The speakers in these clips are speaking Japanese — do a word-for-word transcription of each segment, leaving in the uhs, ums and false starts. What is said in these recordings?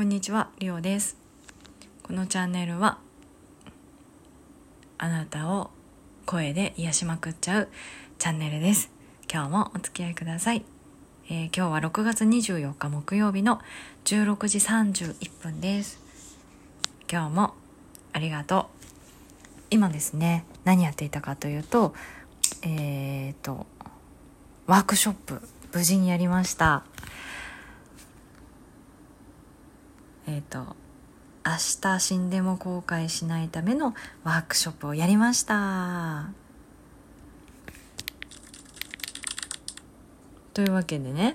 こんにちは、りょうです。このチャンネルはあなたを声で癒しまくっちゃうチャンネルです。今日もお付き合いください。えー、今日はろくがつにじゅうよっか木曜日のじゅうろくじさんじゅういっぷんです。今日もありがとう。今ですね、何やっていたかというとえーとワークショップ無事にやりました。えーと明日死んでも後悔しないためのワークショップをやりました。というわけでね、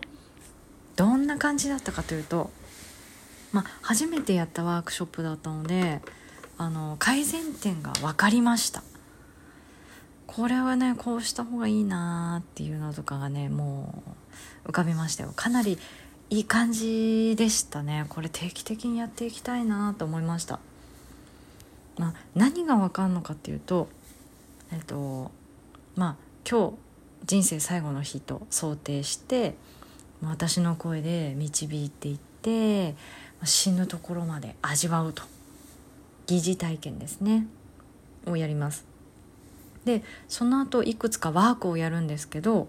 どんな感じだったかというと、まあ、初めてやったワークショップだったのであの改善点が分かりました。これはね、こうした方がいいなっていうのとかがね、もう浮かびましたよ。かなりいい感じでしたね。これ定期的にやっていきたいなと思いました。まあ、何が分かるのかっていうとえっとまあ今日人生最後の日と想定して私の声で導いていって死ぬところまで味わうと疑似体験ですねをやります。でその後いくつかワークをやるんですけど、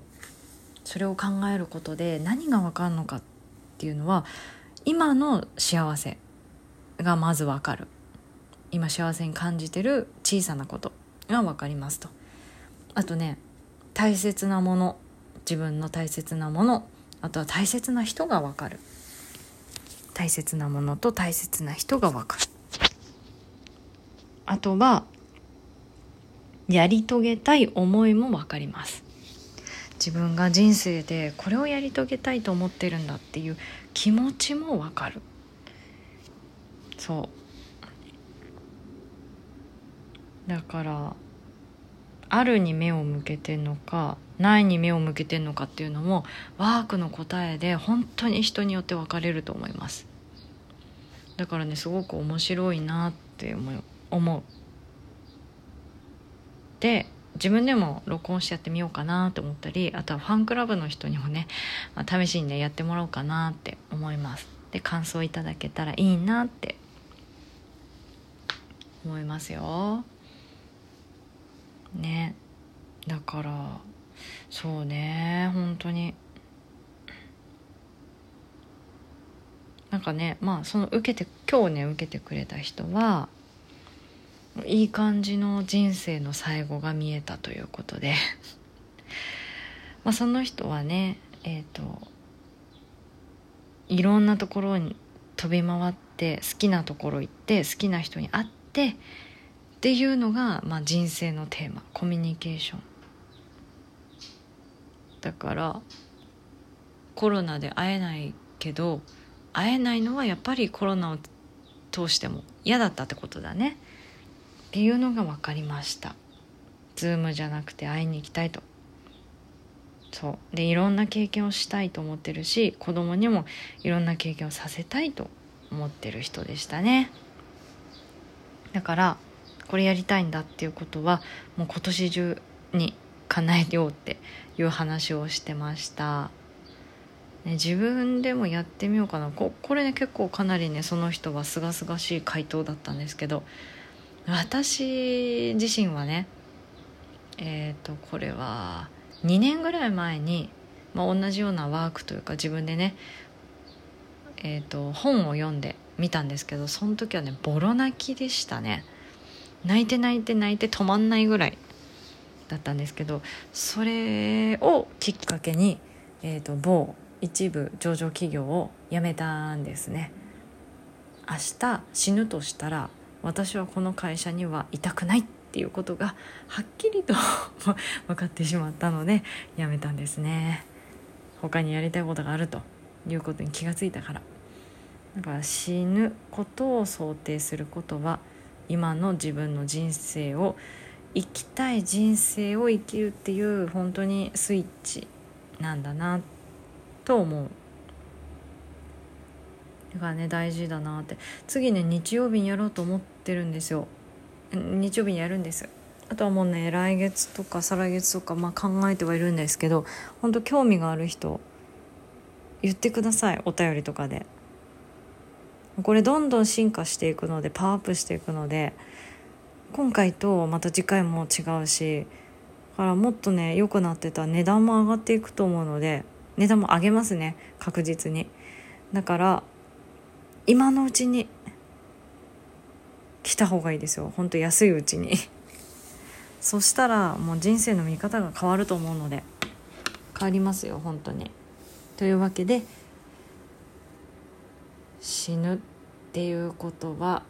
それを考えることで何が分かるのかっていうのは、今の幸せがまず分かる。今幸せに感じてる小さなことが分かりますと。あとね、大切なもの、自分の大切なもの、あとは大切な人が分かる。大切なものと大切な人が分かる。あとはやり遂げたい思いも分かります。自分が人生でこれをやり遂げたいと思ってるんだっていう気持ちもわかる。そうだから、あるに目を向けてんのかないに目を向けてんのかっていうのもワークの答えで本当に人によって分かれると思います。だからね、すごく面白いなって思う。で自分でも録音してやってみようかなと思ったり、あとはファンクラブの人にもね、まあ、試しにねやってもらおうかなって思います。で感想いただけたらいいなって思いますよね。だからそうね、本当になんかね、まあその受けて今日ね受けてくれた人はいい感じの人生の最後が見えたということでまあその人はね、えーと、いろんなところに飛び回って好きなところ行って好きな人に会ってっていうのが、まあ、人生のテーマ、コミュニケーションだから、コロナで会えないけど会えないのはやっぱりコロナを通しても嫌だったってことだねっていうのが分かりました。ズームじゃなくて会いに行きたいと。そうで、いろんな経験をしたいと思ってるし、子供にもいろんな経験をさせたいと思ってる人でしたね。だからこれやりたいんだっていうことはもう今年中に叶えようっていう話をしてました、ね、自分でもやってみようかな。 こ, これね結構かなりね、その人は清々しい回答だったんですけど、私自身はね、えーと、これはにねんぐらい前に、まあ、同じようなワークというか自分でね、えーと、本を読んでみたんですけど、その時はねボロ泣きでしたね。泣いて泣いて泣いて止まんないぐらいだったんですけど、それをきっかけに、えーと、某一部上場企業を辞めたんですね。明日死ぬとしたら私はこの会社にはいたくないっていうことがはっきりと分かってしまったので辞めたんですね。他にやりたいことがあるということに気がついたから。だから死ぬことを想定することは今の自分の人生を生きたい人生を生きるっていう本当にスイッチなんだなと思う。だからね、大事だなって。次ね日曜日にやろうと思ってるんですよ。日曜日にやるんです。あとはもうね来月とか再来月とか、まあ、考えてはいるんですけど、本当興味がある人言ってください、お便りとかで。これどんどん進化していくので、パワーアップしていくので、今回とまた次回も違うし、だからもっとね良くなってた、値段も上がっていくと思うので、値段も上げますね、確実に。だから今のうちに来た方がいいですよ、ほんと安いうちにそしたらもう人生の見方が変わると思うので、変わりますよ本当に。というわけで、死ぬっていうことは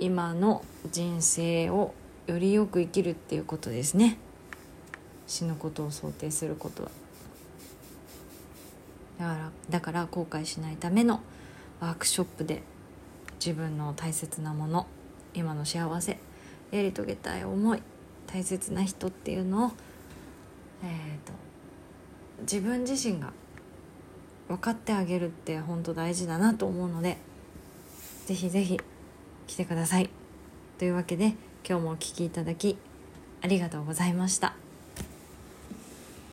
今の人生をよりよく生きるっていうことですね。死ぬことを想定することは、だから、だから後悔しないためのワークショップで自分の大切なもの、今の幸せ、やり遂げたい思い、大切な人っていうのを、えーと、自分自身が分かってあげるって本当大事だなと思うので、ぜひぜひ来てください。というわけで今日もお聞きいただきありがとうございました。